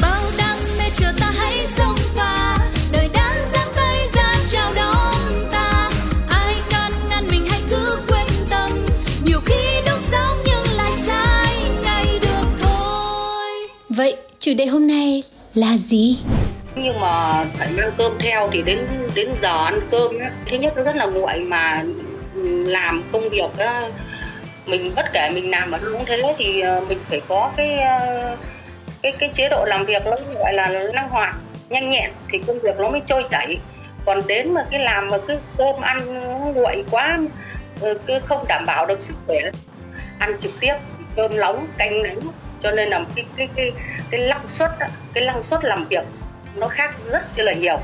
Bao đam mê chờ ta hãy xông pha, đời đã giang tay ra chào đón ta, ai can ngăn mình hãy cứ quên tâm, nhiều khi đúng sao nhưng lại sai ngay được thôi. Vậy chủ đề hôm nay là gì? Nhưng mà phải mang cơm theo thì đến giờ ăn cơm á, thứ nhất nó rất là nguội, mà làm công việc á, mình bất kể mình làm mà cũng thế thì mình phải có cái chế độ làm việc nó gọi là năng hoạt, nhanh nhẹn thì công việc nó mới trôi chảy. Còn đến mà cái làm mà cứ cơm ăn nguội quá, cứ không đảm bảo được sức khỏe, ăn trực tiếp cơm nóng canh nóng, cho nên là cái năng suất làm việc nó khác rất là nhiều.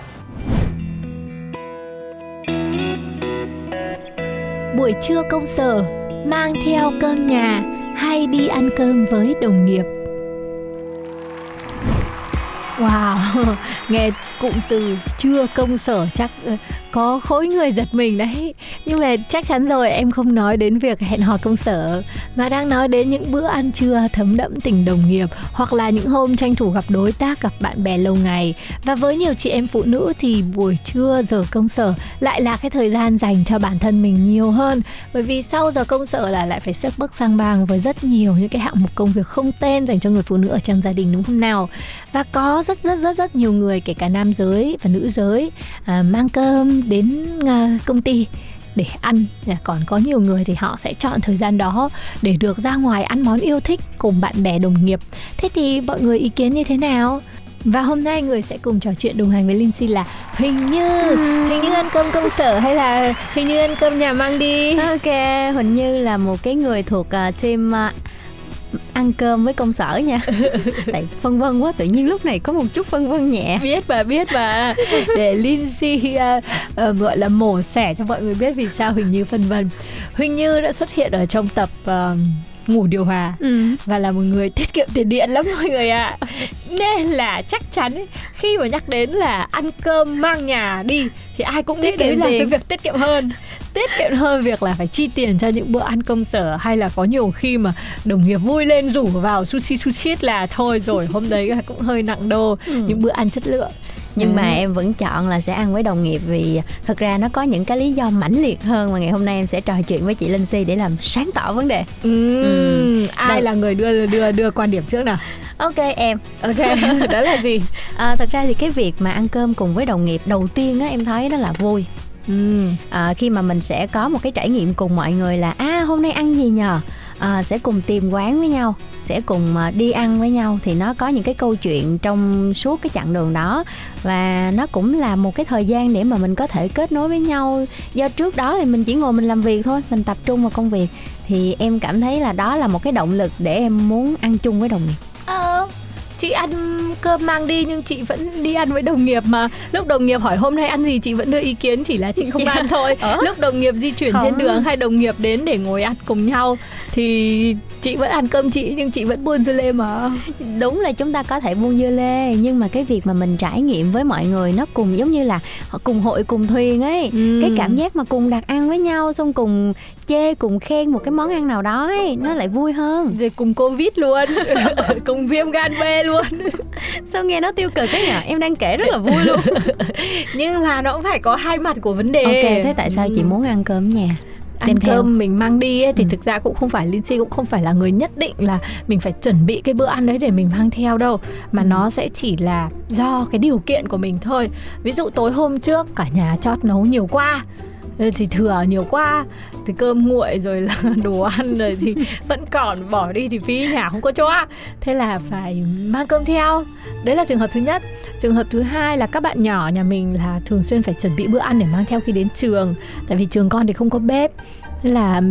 Buổi trưa công sở, mang theo cơm nhà hay đi ăn cơm với đồng nghiệp. Wow, nghe cụm từ trưa công sở chắc có khối người giật mình đấy. Nhưng mà chắc chắn rồi, em không nói đến việc hẹn hò công sở, mà đang nói đến những bữa ăn trưa thấm đẫm tình đồng nghiệp, hoặc là những hôm tranh thủ gặp đối tác, gặp bạn bè lâu ngày. Và với nhiều chị em phụ nữ thì buổi trưa giờ công sở lại là cái thời gian dành cho bản thân mình nhiều hơn. Bởi vì sau giờ công sở là lại phải xếp bước sang bang với rất nhiều những cái hạng mục công việc không tên dành cho người phụ nữ ở trong gia đình, đúng không nào? Và có rất nhiều người, kể cả nam giới và nữ giới, mang cơm đến công ty để ăn. Còn có nhiều người thì họ sẽ chọn thời gian đó để được ra ngoài ăn món yêu thích cùng bạn bè đồng nghiệp. Thế thì mọi người ý kiến như thế nào? Và hôm nay người sẽ cùng trò chuyện đồng hành với Linh Si là Huỳnh Như. Huỳnh Như ăn cơm công sở hay là Huỳnh Như ăn cơm nhà mang đi? Ok, Huỳnh Như là một cái người thuộc team ăn cơm với công sở nha. Tại phân vân quá, tự nhiên lúc này có một chút phân vân nhẹ. Biết mà để Linh Si gọi là mổ xẻ cho mọi người biết vì sao Huỳnh Như phân vân. Huỳnh Như đã xuất hiện ở trong tập ngủ điều hòa và là một người tiết kiệm tiền điện lắm mọi người ạ. Nên là chắc chắn ấy, khi mà nhắc đến là ăn cơm mang nhà đi thì ai cũng nghĩ đấy là cái việc tiết kiệm hơn. Tiết kiệm hơn việc là phải chi tiền cho những bữa ăn công sở, hay là có nhiều khi mà đồng nghiệp vui lên rủ vào sushi là thôi rồi hôm đấy cũng hơi nặng đô. Những bữa ăn chất lượng. Nhưng mà em vẫn chọn là sẽ ăn với đồng nghiệp, vì thật ra nó có những cái lý do mãnh liệt hơn mà ngày hôm nay em sẽ trò chuyện với chị Linh Si để làm sáng tỏ vấn đề. Ai là người đưa quan điểm trước nào? Ok em. Ok, đó là gì? Thật ra thì cái việc mà ăn cơm cùng với đồng nghiệp đầu tiên á, em thấy đó là vui. Khi mà mình sẽ có một cái trải nghiệm cùng mọi người là hôm nay ăn gì nhờ, sẽ cùng tìm quán với nhau, sẽ cùng đi ăn với nhau, thì nó có những cái câu chuyện trong suốt cái chặng đường đó. Và nó cũng là một cái thời gian để mà mình có thể kết nối với nhau, do trước đó thì mình chỉ ngồi mình làm việc thôi, mình tập trung vào công việc. Thì em cảm thấy là đó là một cái động lực để em muốn ăn chung với đồng nghiệp. Chị ăn cơm mang đi nhưng chị vẫn đi ăn với đồng nghiệp, mà lúc đồng nghiệp hỏi hôm nay ăn gì chị vẫn đưa ý kiến, chỉ là chị không ăn thôi. Lúc đồng nghiệp di chuyển trên đường hay đồng nghiệp đến để ngồi ăn cùng nhau thì chị vẫn ăn cơm chị, nhưng chị vẫn buôn dưa lê mà. Đúng là chúng ta có thể buôn dưa lê, nhưng mà cái việc mà mình trải nghiệm với mọi người nó cùng giống như là họ cùng hội cùng thuyền ấy. Cái cảm giác mà cùng đặt ăn với nhau, xong cùng chê cùng khen một cái món ăn nào đó ấy, nó lại vui hơn. Rồi cùng Covid luôn, cùng viêm gan B luôn. Sao nghe nó tiêu cực ấy nhỉ? Em đang kể rất là vui luôn. Nhưng là nó cũng phải có hai mặt của vấn đề. Ok, thế tại sao chị muốn ăn cơm nhà? Ăn cơm mình mang đi ấy, thì thực ra cũng không phải, Linh Si cũng không phải là người nhất định là mình phải chuẩn bị cái bữa ăn đấy để mình mang theo đâu, mà nó sẽ chỉ là do cái điều kiện của mình thôi. Ví dụ tối hôm trước cả nhà chót nấu nhiều quá thì thừa nhiều quá, thì cơm nguội rồi là đồ ăn rồi thì vẫn còn bỏ đi thì phí nhà không có chỗ, thế là phải mang cơm theo. Đấy là trường hợp thứ nhất. Trường hợp thứ hai là các bạn nhỏ nhà mình là thường xuyên phải chuẩn bị bữa ăn để mang theo khi đến trường, tại vì trường con thì không có bếp, nên là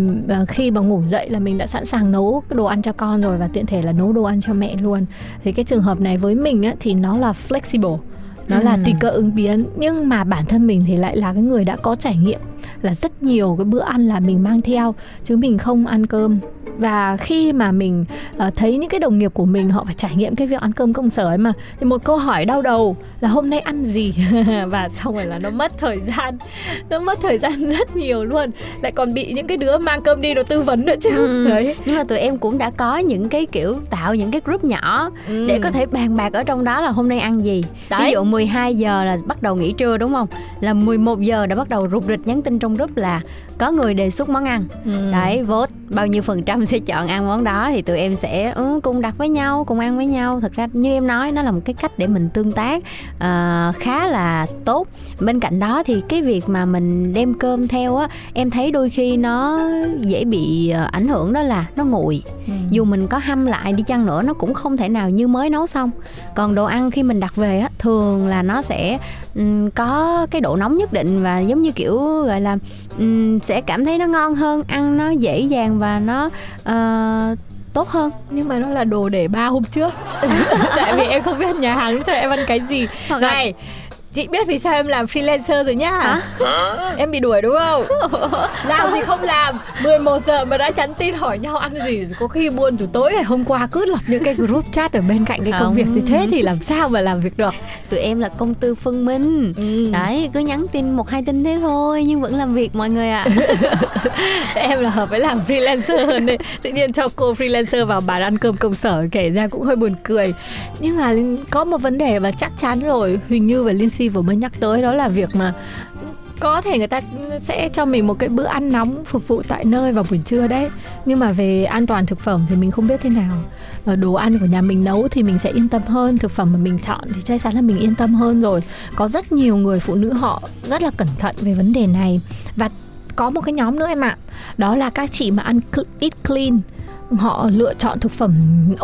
khi mà ngủ dậy là mình đã sẵn sàng nấu đồ ăn cho con rồi, và tiện thể là nấu đồ ăn cho mẹ luôn. Thì cái trường hợp này với mình ấy, thì nó là flexible, nó là tùy cơ ứng biến, nhưng mà bản thân mình thì lại là cái người đã có trải nghiệm là rất nhiều cái bữa ăn là mình mang theo chứ mình không ăn cơm. Và khi mà mình thấy những cái đồng nghiệp của mình họ phải trải nghiệm cái việc ăn cơm công sở ấy mà, thì một câu hỏi đau đầu là hôm nay ăn gì. Và xong rồi là nó mất thời gian rất nhiều luôn, lại còn bị những cái đứa mang cơm đi rồi tư vấn nữa chứ. Đấy. Nhưng mà tụi em cũng đã có những cái kiểu tạo những cái group nhỏ để có thể bàn bạc ở trong đó là hôm nay ăn gì. Đấy. Ví dụ 12 giờ là bắt đầu nghỉ trưa đúng không, là 11 giờ đã bắt đầu rục rịch nhắn tin trong group là có người đề xuất món ăn. Đấy, vote bao nhiêu % sẽ chọn ăn món đó, thì tụi em sẽ cùng đặt với nhau, cùng ăn với nhau. Thật ra như em nói, nó là một cái cách để mình tương tác khá là tốt. Bên cạnh đó thì cái việc mà mình đem cơm theo á, em thấy đôi khi nó dễ bị ảnh hưởng đó là nó nguội. Dù mình có hâm lại đi chăng nữa, nó cũng không thể nào như mới nấu xong. Còn đồ ăn khi mình đặt về á, thường là nó sẽ có cái độ nóng nhất định, và giống như kiểu gọi là sẽ cảm thấy nó ngon hơn, ăn nó dễ dàng và nó tốt hơn. Nhưng mà nó là đồ để 3 hôm trước. Tại vì em không biết nhà hàng nó cho em ăn cái gì. Này, chị biết vì sao em làm freelancer rồi nhá. Em bị đuổi đúng không? Làm thì không làm, 11 giờ mà đã nhắn tin hỏi nhau ăn gì. Có khi buồn từ tối ngày hôm qua cứ lập những cái group chat ở bên cạnh cái công việc, thì thế thì làm sao mà làm việc được. Tụi em là công tư phân minh. Đấy, cứ nhắn tin 1-2 tin thế thôi nhưng vẫn làm việc mọi người ạ. Em là hợp với làm freelancer hơn đấy. Tự nhiên cho cô freelancer vào bàn ăn cơm công sở kể ra cũng hơi buồn cười. Nhưng mà có một vấn đề mà chắc chắn rồi Huỳnh Như và Linh Si vừa mới nhắc tới, đó là việc mà có thể người ta sẽ cho mình một cái bữa ăn nóng phục vụ tại nơi vào buổi trưa đấy, nhưng mà về an toàn thực phẩm thì mình không biết thế nào. Đồ ăn của nhà mình nấu thì mình sẽ yên tâm hơn, thực phẩm mà mình chọn thì chắc chắn là mình yên tâm hơn rồi. Có rất nhiều người phụ nữ họ rất là cẩn thận về vấn đề này. Và có một cái nhóm nữa em ạ, đó là các chị mà ăn eat clean, họ lựa chọn thực phẩm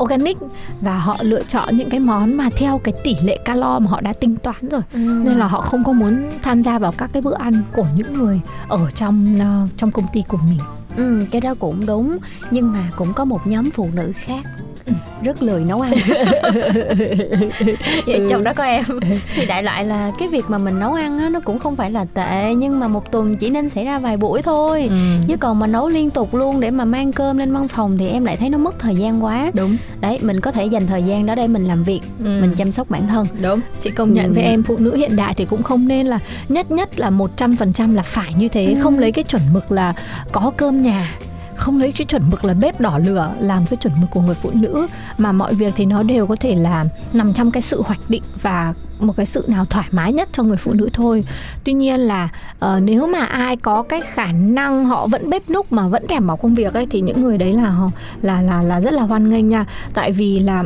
organic và họ lựa chọn những cái món mà theo cái tỷ lệ calo mà họ đã tính toán rồi. Nên là họ không có muốn tham gia vào các cái bữa ăn của những người ở trong công ty của mình. Cái đó cũng đúng, nhưng mà cũng có một nhóm phụ nữ khác rất lười nấu ăn. Trong đó có em. Thì đại loại là cái việc mà mình nấu ăn á, nó cũng không phải là tệ, nhưng mà một tuần chỉ nên xảy ra vài buổi thôi. Chứ còn mà nấu liên tục luôn để mà mang cơm lên văn phòng thì em lại thấy nó mất thời gian quá. Đúng. Đấy, mình có thể dành thời gian đó để mình làm việc, mình chăm sóc bản thân. Đúng. Chị công nhận với em, phụ nữ hiện đại thì cũng không nên là nhất là 100% là phải như thế. Không lấy cái chuẩn mực là có cơm nhà, không lấy cái chuẩn mực là bếp đỏ lửa làm cái chuẩn mực của người phụ nữ, mà mọi việc thì nó đều có thể là nằm trong cái sự hoạch định và một cái sự nào thoải mái nhất cho người phụ nữ thôi. Tuy nhiên là nếu mà ai có cái khả năng họ vẫn bếp núc mà vẫn đảm bảo công việc ấy, thì những người đấy là rất là hoan nghênh nha. Tại vì là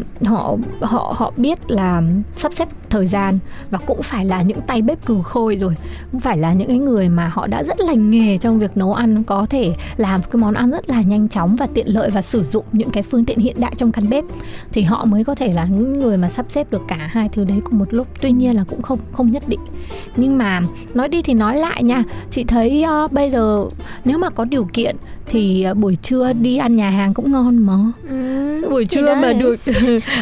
họ biết là sắp xếp thời gian, và cũng phải là những tay bếp cừ khôi rồi, cũng phải là những cái người mà họ đã rất lành nghề trong việc nấu ăn, có thể làm cái món ăn rất là nhanh chóng và tiện lợi và sử dụng những cái phương tiện hiện đại trong căn bếp, thì họ mới có thể là những người mà sắp xếp được cả hai thứ đấy cùng một lúc. Tuy nhiên là cũng không nhất định. Nhưng mà nói đi thì nói lại nha, chị thấy bây giờ nếu mà có điều kiện thì buổi trưa đi ăn nhà hàng cũng ngon mà. Buổi trưa mà được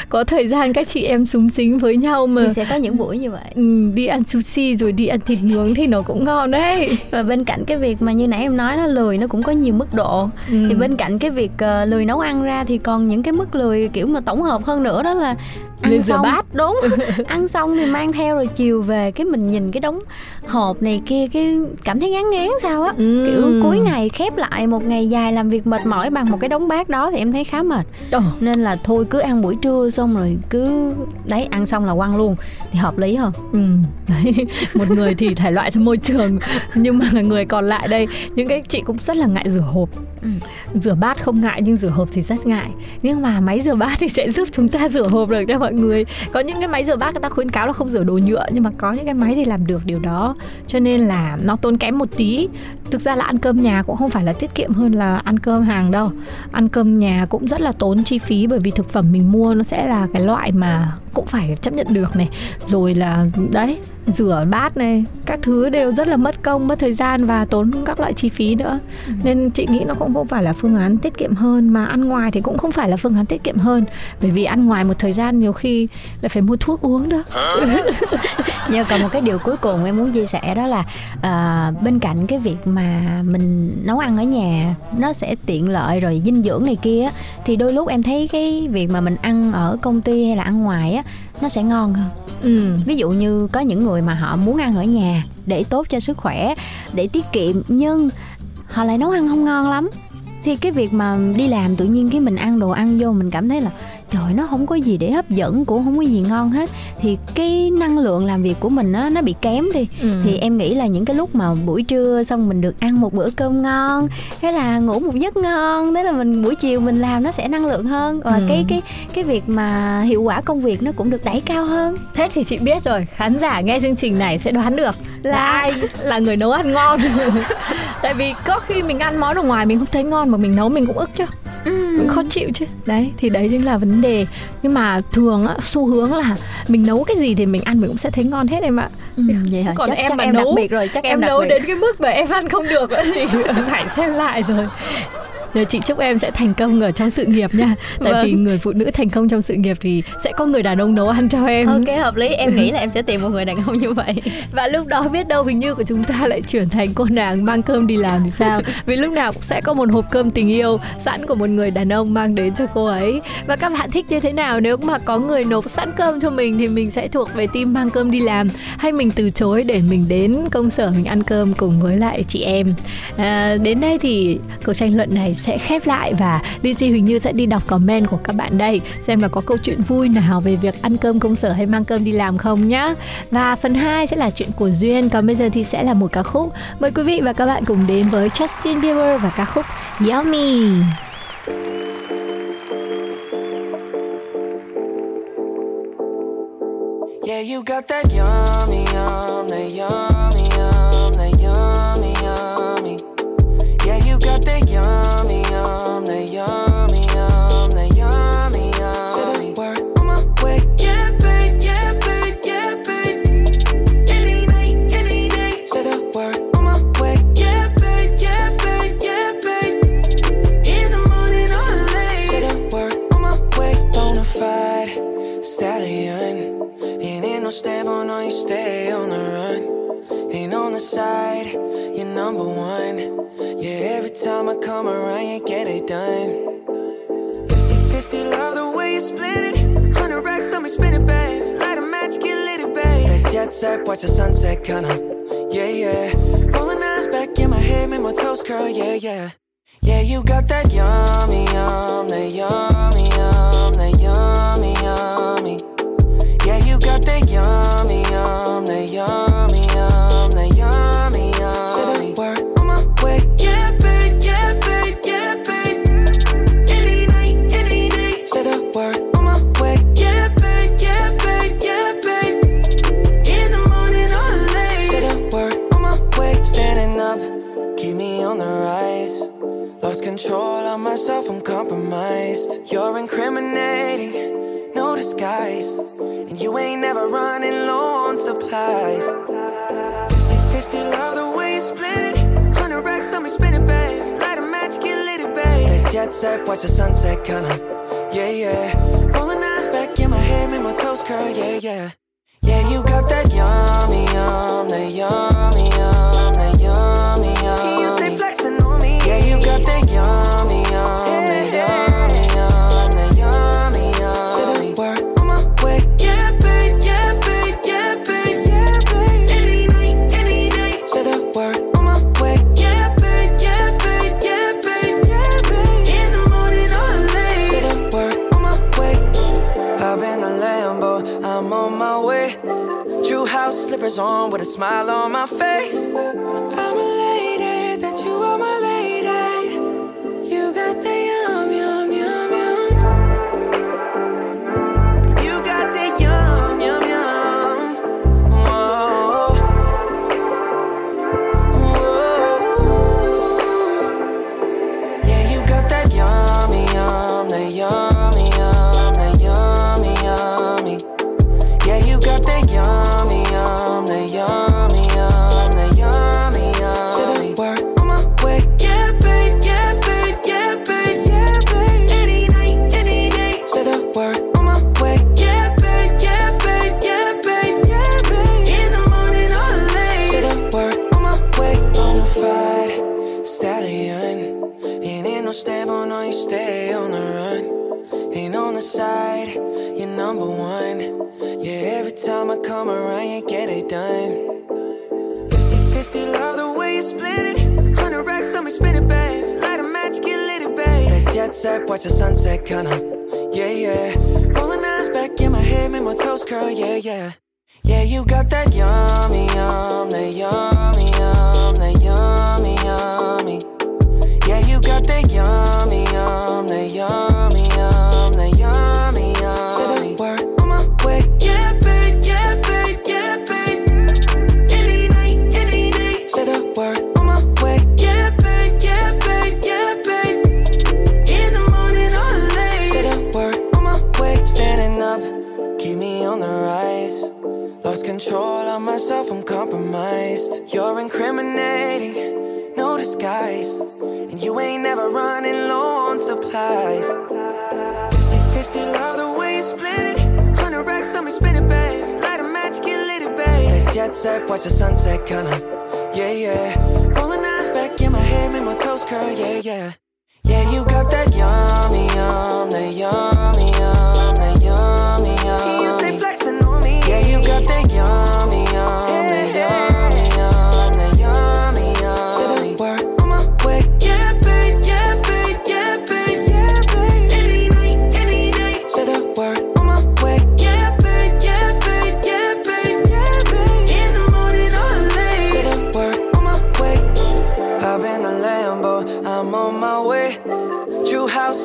có thời gian các chị em xúm xính với nhau mà, thì sẽ có những buổi như vậy. Đi ăn sushi rồi đi ăn thịt nướng thì nó cũng ngon đấy. Và bên cạnh cái việc mà như nãy em nói, nó lười nó cũng có nhiều mức độ. Thì bên cạnh cái việc lười nấu ăn ra thì còn những cái mức lười kiểu mà tổng hợp hơn nữa, đó là ăn xong, bát. Đúng. Ăn xong thì mang theo rồi chiều về cái mình nhìn cái đống hộp này kia, cái cảm thấy ngán ngán sao á. Kiểu cuối ngày khép lại một ngày dài làm việc mệt mỏi bằng một cái đống bát đó thì em thấy khá mệt. Nên là thôi cứ ăn buổi trưa xong rồi cứ đấy, ăn xong là quăng luôn thì hợp lý hơn. Đấy, một người thì thể loại theo môi trường, nhưng mà người còn lại đây, những cái chị cũng rất là ngại rửa hộp. Rửa bát không ngại nhưng rửa hộp thì rất ngại. Nhưng mà máy rửa bát thì sẽ giúp chúng ta rửa hộp được cho mọi người. Có những cái máy rửa bát người ta khuyến cáo là không rửa đồ nhựa, nhưng mà có những cái máy thì làm được điều đó. Cho nên là nó tốn kém một tí. Thực ra là ăn cơm nhà cũng không phải là tiết kiệm hơn là ăn cơm hàng đâu. Ăn cơm nhà cũng rất là tốn chi phí, bởi vì thực phẩm mình mua nó sẽ là cái loại mà cũng phải chấp nhận được này, rồi là đấy, rửa bát này, các thứ đều rất là mất công, mất thời gian và tốn các loại chi phí nữa. Nên chị nghĩ nó cũng không phải là phương án tiết kiệm hơn, mà ăn ngoài thì cũng không phải là phương án tiết kiệm hơn, bởi vì ăn ngoài một thời gian nhiều khi lại phải mua thuốc uống đó. Nhưng còn một cái điều cuối cùng em muốn chia sẻ đó là bên cạnh cái việc mà mình nấu ăn ở nhà nó sẽ tiện lợi rồi dinh dưỡng này kia, thì đôi lúc em thấy cái việc mà mình ăn ở công ty hay là ăn ngoài á, nó sẽ ngon hơn. Ví dụ như có những người mà họ muốn ăn ở nhà để tốt cho sức khỏe, để tiết kiệm, nhưng họ lại nấu ăn không ngon lắm. Thì cái việc mà đi làm tự nhiên cái mình ăn đồ ăn vô, mình cảm thấy là trời, nó không có gì để hấp dẫn, cũng không có gì ngon hết, thì cái năng lượng làm việc của mình nó bị kém đi. Thì em nghĩ là những cái lúc mà buổi trưa xong mình được ăn một bữa cơm ngon, thế là ngủ một giấc ngon, thế là mình buổi chiều mình làm nó sẽ năng lượng hơn, và cái việc mà hiệu quả công việc nó cũng được đẩy cao hơn. Thế thì chị biết rồi, khán giả nghe chương trình này sẽ đoán được là ai là người nấu ăn ngon. Tại vì có khi mình ăn món ở ngoài mình không thấy ngon mà mình nấu mình cũng ức chứ, cũng khó chịu chứ. Đấy, thì đấy chính là vấn đề. Nhưng mà thường á, xu hướng là mình nấu cái gì thì mình ăn mình cũng sẽ thấy ngon hết em ạ. Vậy hả? Còn chắc, em chắc mà em nấu đặc biệt rồi, chắc em nấu biệt đến cái mức mà em ăn không được thì phải xem lại rồi. Rồi chị chúc em sẽ thành công ở trong sự nghiệp nha. Tại vì người phụ nữ thành công trong sự nghiệp thì sẽ có người đàn ông nấu ăn cho em. Ok, hợp lý. Em nghĩ là em sẽ tìm một người đàn ông như vậy. Và lúc đó biết đâu Huỳnh Như của chúng ta lại chuyển thành cô nàng mang cơm đi làm thì sao? Vì lúc nào cũng sẽ có một hộp cơm tình yêu sẵn của một người đàn ông mang đến cho cô ấy. Và các bạn thích như thế nào? Nếu mà có người nộp sẵn cơm cho mình thì mình sẽ thuộc về team mang cơm đi làm, hay mình từ chối để mình đến công sở mình ăn cơm cùng với lại chị em. Đến đây thì cuộc tranh luận này sẽ khép lại, và Linh Si Huỳnh Như sẽ đi đọc comment của các bạn đây, xem là có câu chuyện vui nào về việc ăn cơm công sở hay mang cơm đi làm không nhá. Và phần 2 sẽ là chuyện của Duyên. Còn bây giờ thì sẽ là một ca khúc. Mời quý vị và các bạn cùng đến với Justin Bieber và ca khúc Yummy. Yeah, you got that yummy, yum, that yummy, yum, that yummy, yummy. Yeah, you got that yummy, yum, that yummy, yum, that yummy, yum. Say the word, I'm on my way. Yeah, babe, yeah, babe, yeah, babe. Any day, say the word, I'm on my way. Yeah, babe, yeah, babe, yeah, babe. In the morning or late, say the word, I'm on my way. Bonafide stallion, ain't in no stable, no, you stay on the run. Ain't on the side, you're number one. Yeah, every time I come around, you get it done. 50-50, love the way you split it. 100 racks on me, spin it, babe. Light a match, get lit it, babe. That jet set, watch the sunset, kinda. Yeah, yeah. Rolling eyes back in my head, make my toes curl, yeah, yeah. Yeah, you got that yummy, yum, that yummy, yum, that yummy, yummy. Yeah, you got that yummy, yum, that yummy, yum, that yummy, yum. Say the word. Control of myself, I'm compromised. You're incriminating, no disguise. And you ain't never running low on supplies. 50-50, love the way you split it. 100 racks on me, spin it, babe. Light a match, get lit it, babe. That jet set, watch the sunset, kinda. Yeah, yeah. Rolling eyes back in my head, make my toes curl, yeah, yeah. Yeah, you got that yummy, yum, that yummy, yum, that yummy, yum. You stay flexing on me. Yeah, you got that yummy, yum, that yummy, yum, that yummy, yum. Say the word, I'm on my way. Yeah, babe, yeah, babe, yeah, babe, yeah, babe. Any night, say the word, I'm on my way. Yeah, babe, yeah, babe, yeah, babe, yeah, babe. In the morning or late, say the word, I'm on my way. Hop in a Lambo, I'm on my way. True house slippers on with a smile on my face. I'm a lady, that you are my lady. You got the yum, yum, yum, yum. You got the yum, yum, yum. Whoa. Whoa. Yeah, you got that yummy, yum, that yummy, yum, that yummy, yummy. side, you're number one. Yeah, every time I come around, you get it done. 50-50, love the way you split it. 100 racks on me, spin it, babe. Light a match, get lit it, babe. That jet set, watch the sunset, kinda. Yeah, yeah. Rolling eyes back in my head, make my toes curl, yeah, yeah. Yeah, you got that yummy, yum, that yummy, yum, that yummy, yummy. Yeah, you got that yummy, yum, that yummy, yum, that yummy, yum. Say the word on my way. Yeah, babe, yeah, babe, yeah, babe. Any night, say the word on my way. Yeah, babe, yeah, babe, yeah, babe. In the morning or late, say the word on my way. Standing up, keep me on the rise. Lost control of myself, I'm compromised. You're incriminating. No disguise, and you ain't never running low on supplies. 50-50, love the way you split it. 100 racks on me, spin it, babe. Light a match, get lit it, babe. That jet set, watch the sunset, kinda. Yeah, yeah. Rolling eyes back in my head, make my toes curl, yeah, yeah. Yeah, you got that yummy, yum, that yummy, yum, that yummy, yum. You stay flexing on me. Yeah, you got that yummy, yum, that yummy.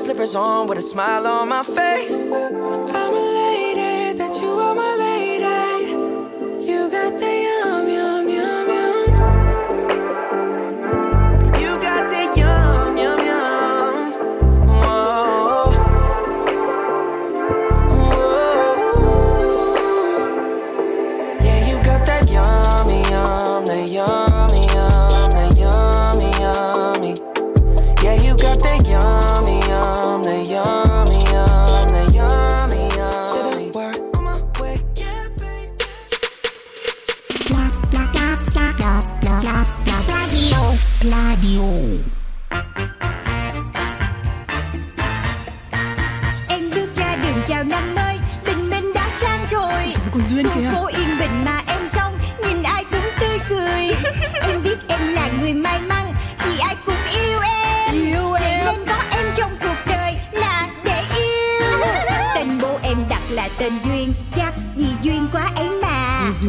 Slippers on with a smile on my face. I'm a lady, that you are my lady. You got the yum, yum, yum, yum. You got the yum, yum, yum. Whoa. Whoa. Yeah, you got that yummy, yum, that yummy, yum, that yummy, yummy. Yeah, you got that yummy. Em bước ra đường chào năm mới, tình mình đã sang rồi. Còn duyên kìa. Cô yên bình mà em xong, nhìn ai cũng tươi cười. Em biết em là người may mắn, vì ai cũng yêu em. Yêu em. Nên có em trong cuộc đời là để yêu. Tên bố em đặt là tên Duyên, chắc vì duyên quá ấy mà. Vì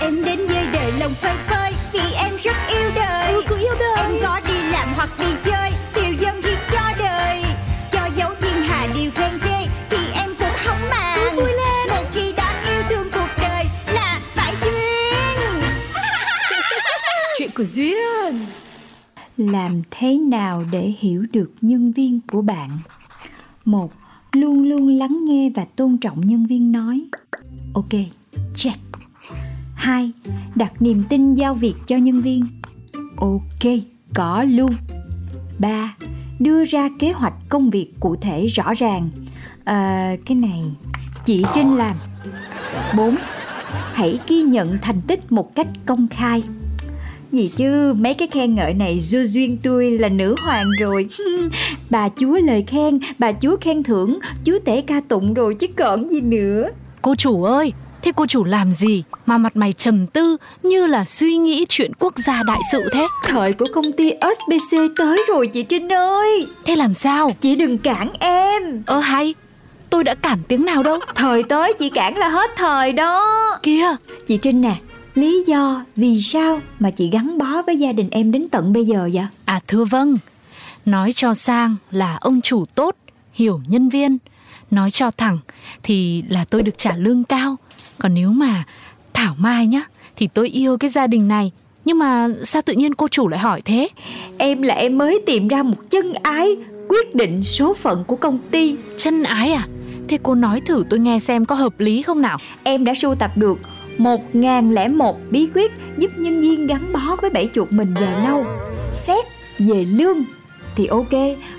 Em đến với đời lòng phơi phới, vì em rất yêu đời. Cũng yêu đời. Em có đi làm hoặc đi chơi, Duyên. Làm thế nào để hiểu được nhân viên của bạn? 1. Luôn luôn lắng nghe và tôn trọng nhân viên nói. Ok, check. 2. Đặt niềm tin giao việc cho nhân viên. Ok, có luôn. 3. Đưa ra kế hoạch công việc cụ thể rõ ràng. Cái này chị Trinh làm. 4. Hãy ghi nhận thành tích một cách công khai. Gì chứ, mấy cái khen ngợi này Du Duyên tôi là nữ hoàng rồi. Bà chúa lời khen, bà chúa khen thưởng, chúa tể ca tụng rồi chứ còn gì nữa. Cô chủ ơi, thế cô chủ làm gì mà mặt mày trầm tư như là suy nghĩ chuyện quốc gia đại sự thế? Thời của công ty SBC tới rồi chị Trinh ơi. Thế làm sao? Chị đừng cản em. Hay, tôi đã cản tiếng nào đâu. Thời tới chị cản là hết thời đó. Kìa, chị Trinh nè. Lý do vì sao mà chị gắn bó với gia đình em đến tận bây giờ vậy? Thưa vâng, nói cho sang là ông chủ tốt, hiểu nhân viên. Nói cho thẳng thì là tôi được trả lương cao. Còn nếu mà thảo mai nhá, thì tôi yêu cái gia đình này. Nhưng mà sao tự nhiên cô chủ lại hỏi thế? Em là em mới tìm ra một chân ái quyết định số phận của công ty. Chân ái à? Thế cô nói thử tôi nghe xem có hợp lý không nào. Em đã sưu tập được 1001 bí quyết giúp nhân viên gắn bó với bẫy chuột mình dài lâu. Xét về lương thì ok,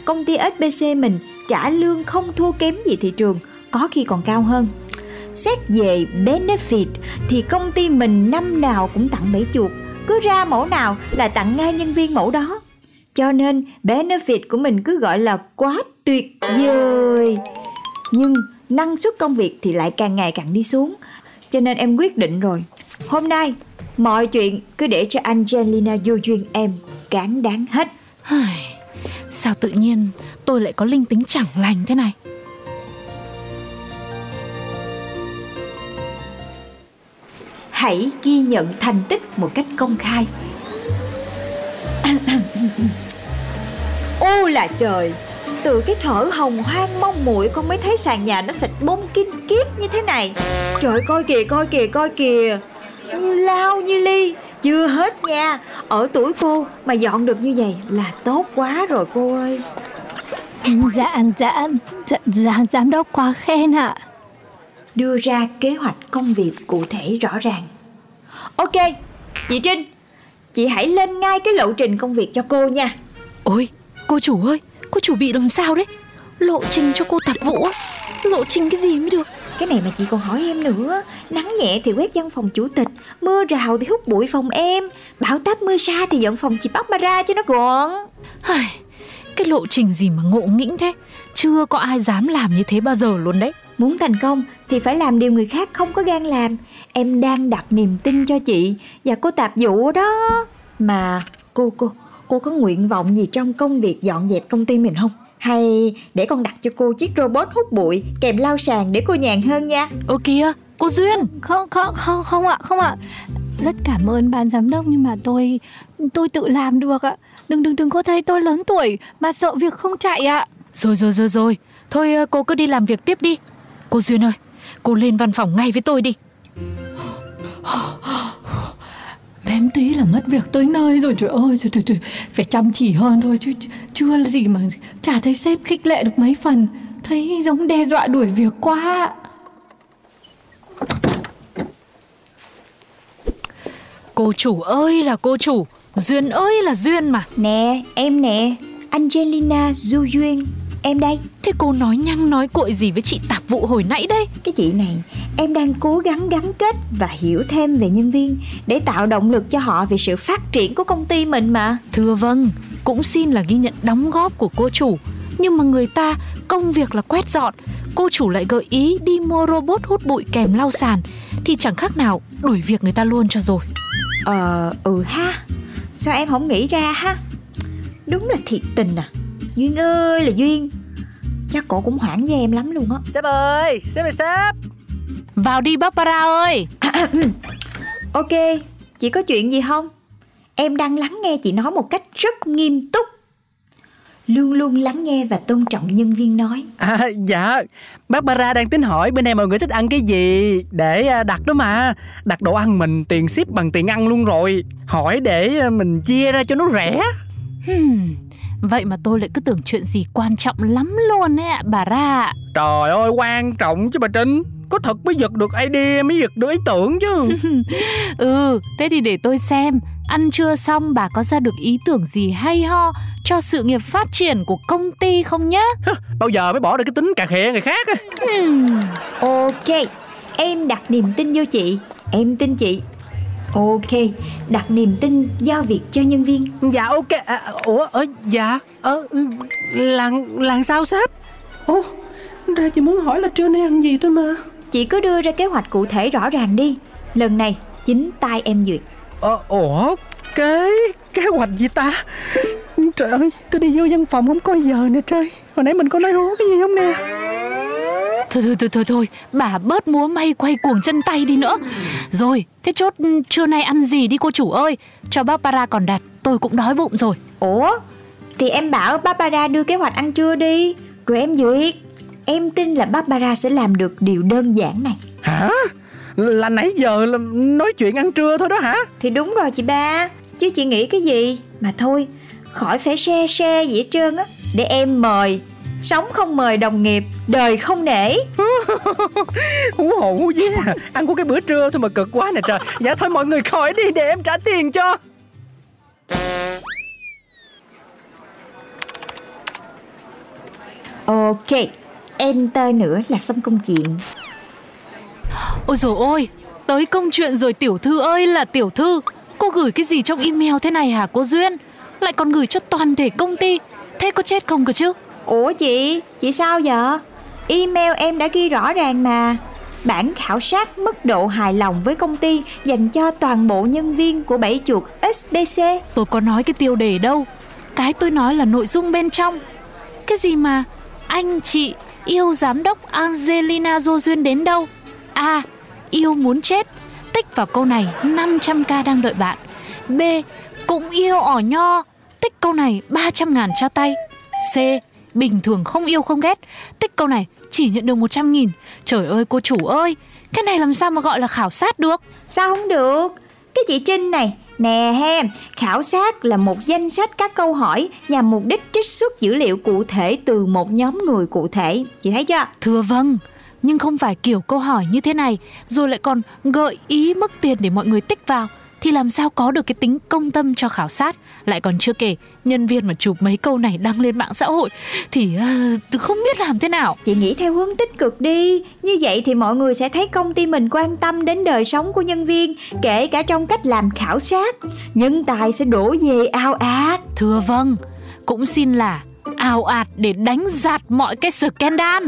công ty SBC mình trả lương không thua kém gì thị trường, có khi còn cao hơn. Xét về benefit thì công ty mình năm nào cũng tặng bẫy chuột, cứ ra mẫu nào là tặng ngay nhân viên mẫu đó. Cho nên benefit của mình cứ gọi là quá tuyệt vời. Nhưng năng suất công việc thì lại càng ngày càng đi xuống. Cho nên em quyết định rồi, hôm nay mọi chuyện cứ để cho Angelina Du Duyên em cán đáng hết. Sao tự nhiên tôi lại có linh tính chẳng lành thế này. Hãy ghi nhận thành tích một cách công khai. Ô là trời, từ cái thở hồng hoang mong muội con mới thấy sàn nhà nó sạch bông kinh kiết như thế này. Trời, coi kìa, như lao như ly. Chưa hết nha, ở tuổi cô mà dọn được như vậy là tốt quá rồi cô ơi. Dạ giám đốc quá khen ạ. Đưa ra kế hoạch công việc cụ thể rõ ràng. Ok, chị Trinh, chị hãy lên ngay cái lộ trình công việc cho cô nha. Ôi, cô chủ ơi, cô chủ bị làm sao đấy? Lộ trình cho cô tạp vụ á, lộ trình cái gì mới được? Cái này mà chị còn hỏi em nữa. Nắng nhẹ thì quét văn phòng chủ tịch, mưa rào thì hút bụi phòng em, bão táp mưa sa thì dọn phòng chị Barbara cho nó gọn. Cái lộ trình gì mà ngộ nghĩnh thế, chưa có ai dám làm như thế bao giờ luôn đấy. Muốn thành công thì phải làm điều người khác không có gan làm. Em đang đặt niềm tin cho chị và cô tạp vụ đó. Mà cô có nguyện vọng gì trong công việc dọn dẹp công ty mình không? Hay để con đặt cho cô chiếc robot hút bụi kèm lau sàn để cô nhàn hơn nha. Ô kìa, cô Duyên. Không ạ. Rất cảm ơn ban giám đốc nhưng mà tôi tự làm được ạ. Đừng có thấy tôi lớn tuổi mà sợ việc không chạy ạ. Rồi. Thôi cô cứ đi làm việc tiếp đi. Cô Duyên ơi, cô lên văn phòng ngay với tôi đi. Bém tí là mất việc tới nơi rồi, trời ơi, trời. Phải chăm chỉ hơn thôi chứ chưa là gì mà chả thấy sếp khích lệ được mấy phần. Thấy giống đe dọa đuổi việc quá. Cô chủ ơi là cô chủ, Duyên ơi là Duyên mà. Nè, em nè, Angelina Du Duyên, em đây. Thế cô nói nhăng nói cội gì với chị tạp vụ hồi nãy đây? Cái chị này, em đang cố gắng gắn kết và hiểu thêm về nhân viên để tạo động lực cho họ về sự phát triển của công ty mình mà. Thưa vâng, cũng xin là ghi nhận đóng góp của cô chủ. Nhưng mà người ta công việc là quét dọn, cô chủ lại gợi ý đi mua robot hút bụi kèm lau sàn thì chẳng khác nào đuổi việc người ta luôn cho rồi. Ừ ha, sao em không nghĩ ra ha? Đúng là thiệt tình à. Duyên ơi là Duyên, chắc cổ cũng hoảng với em lắm luôn á. Sếp ơi, sếp. Vào đi Barbara ơi. Ok, chị có chuyện gì không? Em đang lắng nghe chị nói một cách rất nghiêm túc. Luôn luôn lắng nghe và tôn trọng nhân viên nói. Dạ, Barbara đang tính hỏi bên này mọi người thích ăn cái gì để đặt đó mà. Đặt đồ ăn mình tiền ship bằng tiền ăn luôn rồi. Hỏi để mình chia ra cho nó rẻ. Vậy mà tôi lại cứ tưởng chuyện gì quan trọng lắm luôn ấy ạ, bà Ra. Trời ơi, quan trọng chứ bà Trinh. Có thật mới giật được idea, mới giật được ý tưởng chứ. Thế thì để tôi xem. Ăn trưa xong bà có ra được ý tưởng gì hay ho cho sự nghiệp phát triển của công ty không nhá? Bao giờ mới bỏ được cái tính cà khịa người khác á. Ok, em đặt niềm tin vô chị. Em tin chị. Ok, đặt niềm tin giao việc cho nhân viên. Dạ ok. Làm sao sếp? Ồ, ra chị muốn hỏi là trưa nay ăn gì thôi mà. Chị cứ đưa ra kế hoạch cụ thể rõ ràng đi. Lần này chính tay em duyệt. Kế hoạch gì ta? Trời ơi, tôi đi vô văn phòng không có giờ nè trời. Hồi nãy mình có nói hố cái gì không nè? Thôi, bà bớt múa may quay cuồng chân tay đi nữa. Rồi, thế chốt trưa nay ăn gì đi cô chủ ơi. Cho Barbara còn đặt, tôi cũng đói bụng rồi. Ủa, thì em bảo Barbara đưa kế hoạch ăn trưa đi, rồi em duyệt. Em tin là Barbara sẽ làm được điều đơn giản này. Hả? Là nãy giờ là nói chuyện ăn trưa thôi đó hả? Thì đúng rồi chị ba, chứ chị nghĩ cái gì. Mà thôi, khỏi phải share gì hết trơn á. Để em mời sống không mời đồng nghiệp, đời không nể. Hú hồn hú vía à. Ăn của cái bữa trưa thôi mà cực quá nè trời. Dạ thôi mọi người khỏi đi để em trả tiền cho. Ok, enter nữa là xong công chuyện. Ôi dồi ôi, tới công chuyện rồi tiểu thư ơi là tiểu thư. Cô gửi cái gì trong email thế này hả cô Duyên? Lại còn gửi cho toàn thể công ty. Thế có chết không cơ chứ? Ủa chị sao vậy? Email em đã ghi rõ ràng mà. Bản khảo sát mức độ hài lòng với công ty dành cho toàn bộ nhân viên của bẫy chuột SBC. Tôi có nói cái tiêu đề đâu. Cái tôi nói là nội dung bên trong. Cái gì mà anh chị yêu giám đốc Angelina Du Duyên đến đâu? A. Yêu muốn chết, tích vào câu này 500k đang đợi bạn. B. Cũng yêu ỏ nho, tích câu này 300.000 trao tay. C. Bình thường không yêu không ghét, tích câu này chỉ nhận được 100.000. Trời ơi cô chủ ơi, cái này làm sao mà gọi là khảo sát được? Sao không được? Cái chị Trinh này, nè he, khảo sát là một danh sách các câu hỏi nhằm mục đích trích xuất dữ liệu cụ thể từ một nhóm người cụ thể. Chị thấy chưa? Thưa vâng, nhưng không phải kiểu câu hỏi như thế này, rồi lại còn gợi ý mức tiền để mọi người tích vào. Thì làm sao có được cái tính công tâm cho khảo sát. Lại còn chưa kể, nhân viên mà chụp mấy câu này đăng lên mạng xã hội thì tôi không biết làm thế nào. Chị nghĩ theo hướng tích cực đi. Như vậy thì mọi người sẽ thấy công ty mình quan tâm đến đời sống của nhân viên, kể cả trong cách làm khảo sát. Nhân tài sẽ đổ về ao ạt. Thưa vâng, cũng xin là ao ạt để đánh dạt mọi cái scandal.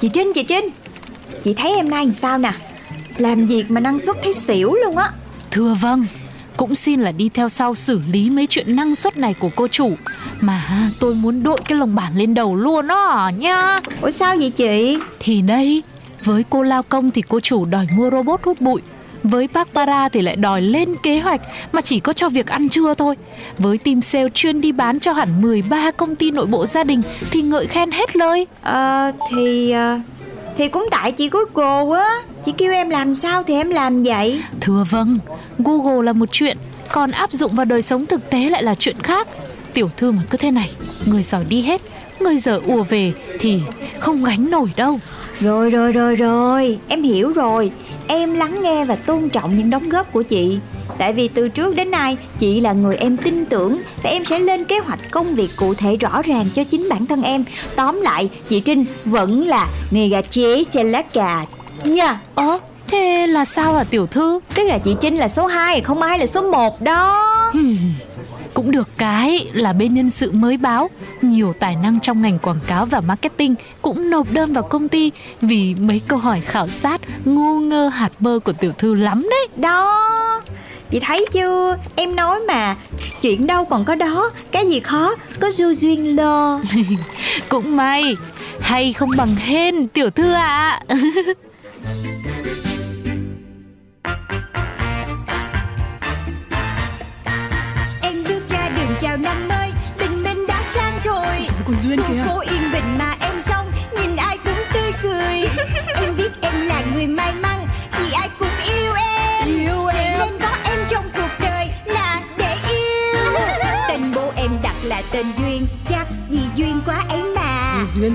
Chị Trinh, chị thấy em nay làm sao nè? Làm việc mà năng suất thấy xỉu luôn á. Thưa vâng, cũng xin là đi theo sau xử lý mấy chuyện năng suất này của cô chủ. Mà tôi muốn đội cái lồng bản lên đầu luôn đó nha. Ủa sao vậy chị? Thì đây, với cô lao công thì cô chủ đòi mua robot hút bụi. Với Barbara thì lại đòi lên kế hoạch mà chỉ có cho việc ăn trưa thôi. Với team sale chuyên đi bán cho hẳn 13 công ty nội bộ gia đình thì ngợi khen hết lời. Thì cũng tại chị Google á. Chị kêu em làm sao thì em làm vậy. Thưa vâng, Google là một chuyện, còn áp dụng vào đời sống thực tế lại là chuyện khác. Tiểu thư mà cứ thế này, người giỏi đi hết, người dở ùa về thì không gánh nổi đâu. Rồi, em hiểu rồi. Em lắng nghe và tôn trọng những đóng góp của chị. Tại vì từ trước đến nay, chị là người em tin tưởng và em sẽ lên kế hoạch công việc cụ thể rõ ràng cho chính bản thân em. Tóm lại, chị Trinh vẫn là người gà chế trên lá cà nha. Thế là sao hả tiểu thư? Tức là chị Trinh là số 2, không ai là số 1 đó. Cũng được cái là bên nhân sự mới báo nhiều tài năng trong ngành quảng cáo và marketing cũng nộp đơn vào công ty vì mấy câu hỏi khảo sát ngu ngơ hạt mơ của tiểu thư lắm đấy. Đó, chị thấy chưa? Em nói mà, chuyện đâu còn có đó, cái gì khó, có Du Duyên lo. Cũng may, hay không bằng hên tiểu thư ạ. Năm mới tình mình đã sang rồi, còn Duyên kìa. Cô yên bình mà em xong nhìn ai cũng tươi cười. Em biết em là người may mắn vì ai cũng yêu em. Nên có em trong cuộc đời là để yêu. Tên bố em đặt là tên Duyên, chắc vì duyên quá ấy mà. Duyên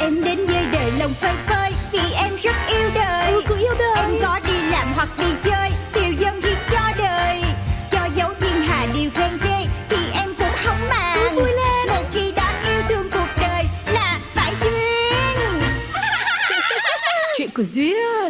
Em đến với đời lòng phơi phới vì em rất yêu đời. Cứ yêu đời. Em có đi làm hoặc đi chơi, tiêu dân thì cho đời. Điều khen ghê thì em cũng không màng. Một khi đã yêu thương cuộc đời là phải duyên. Chuyện của Duyên.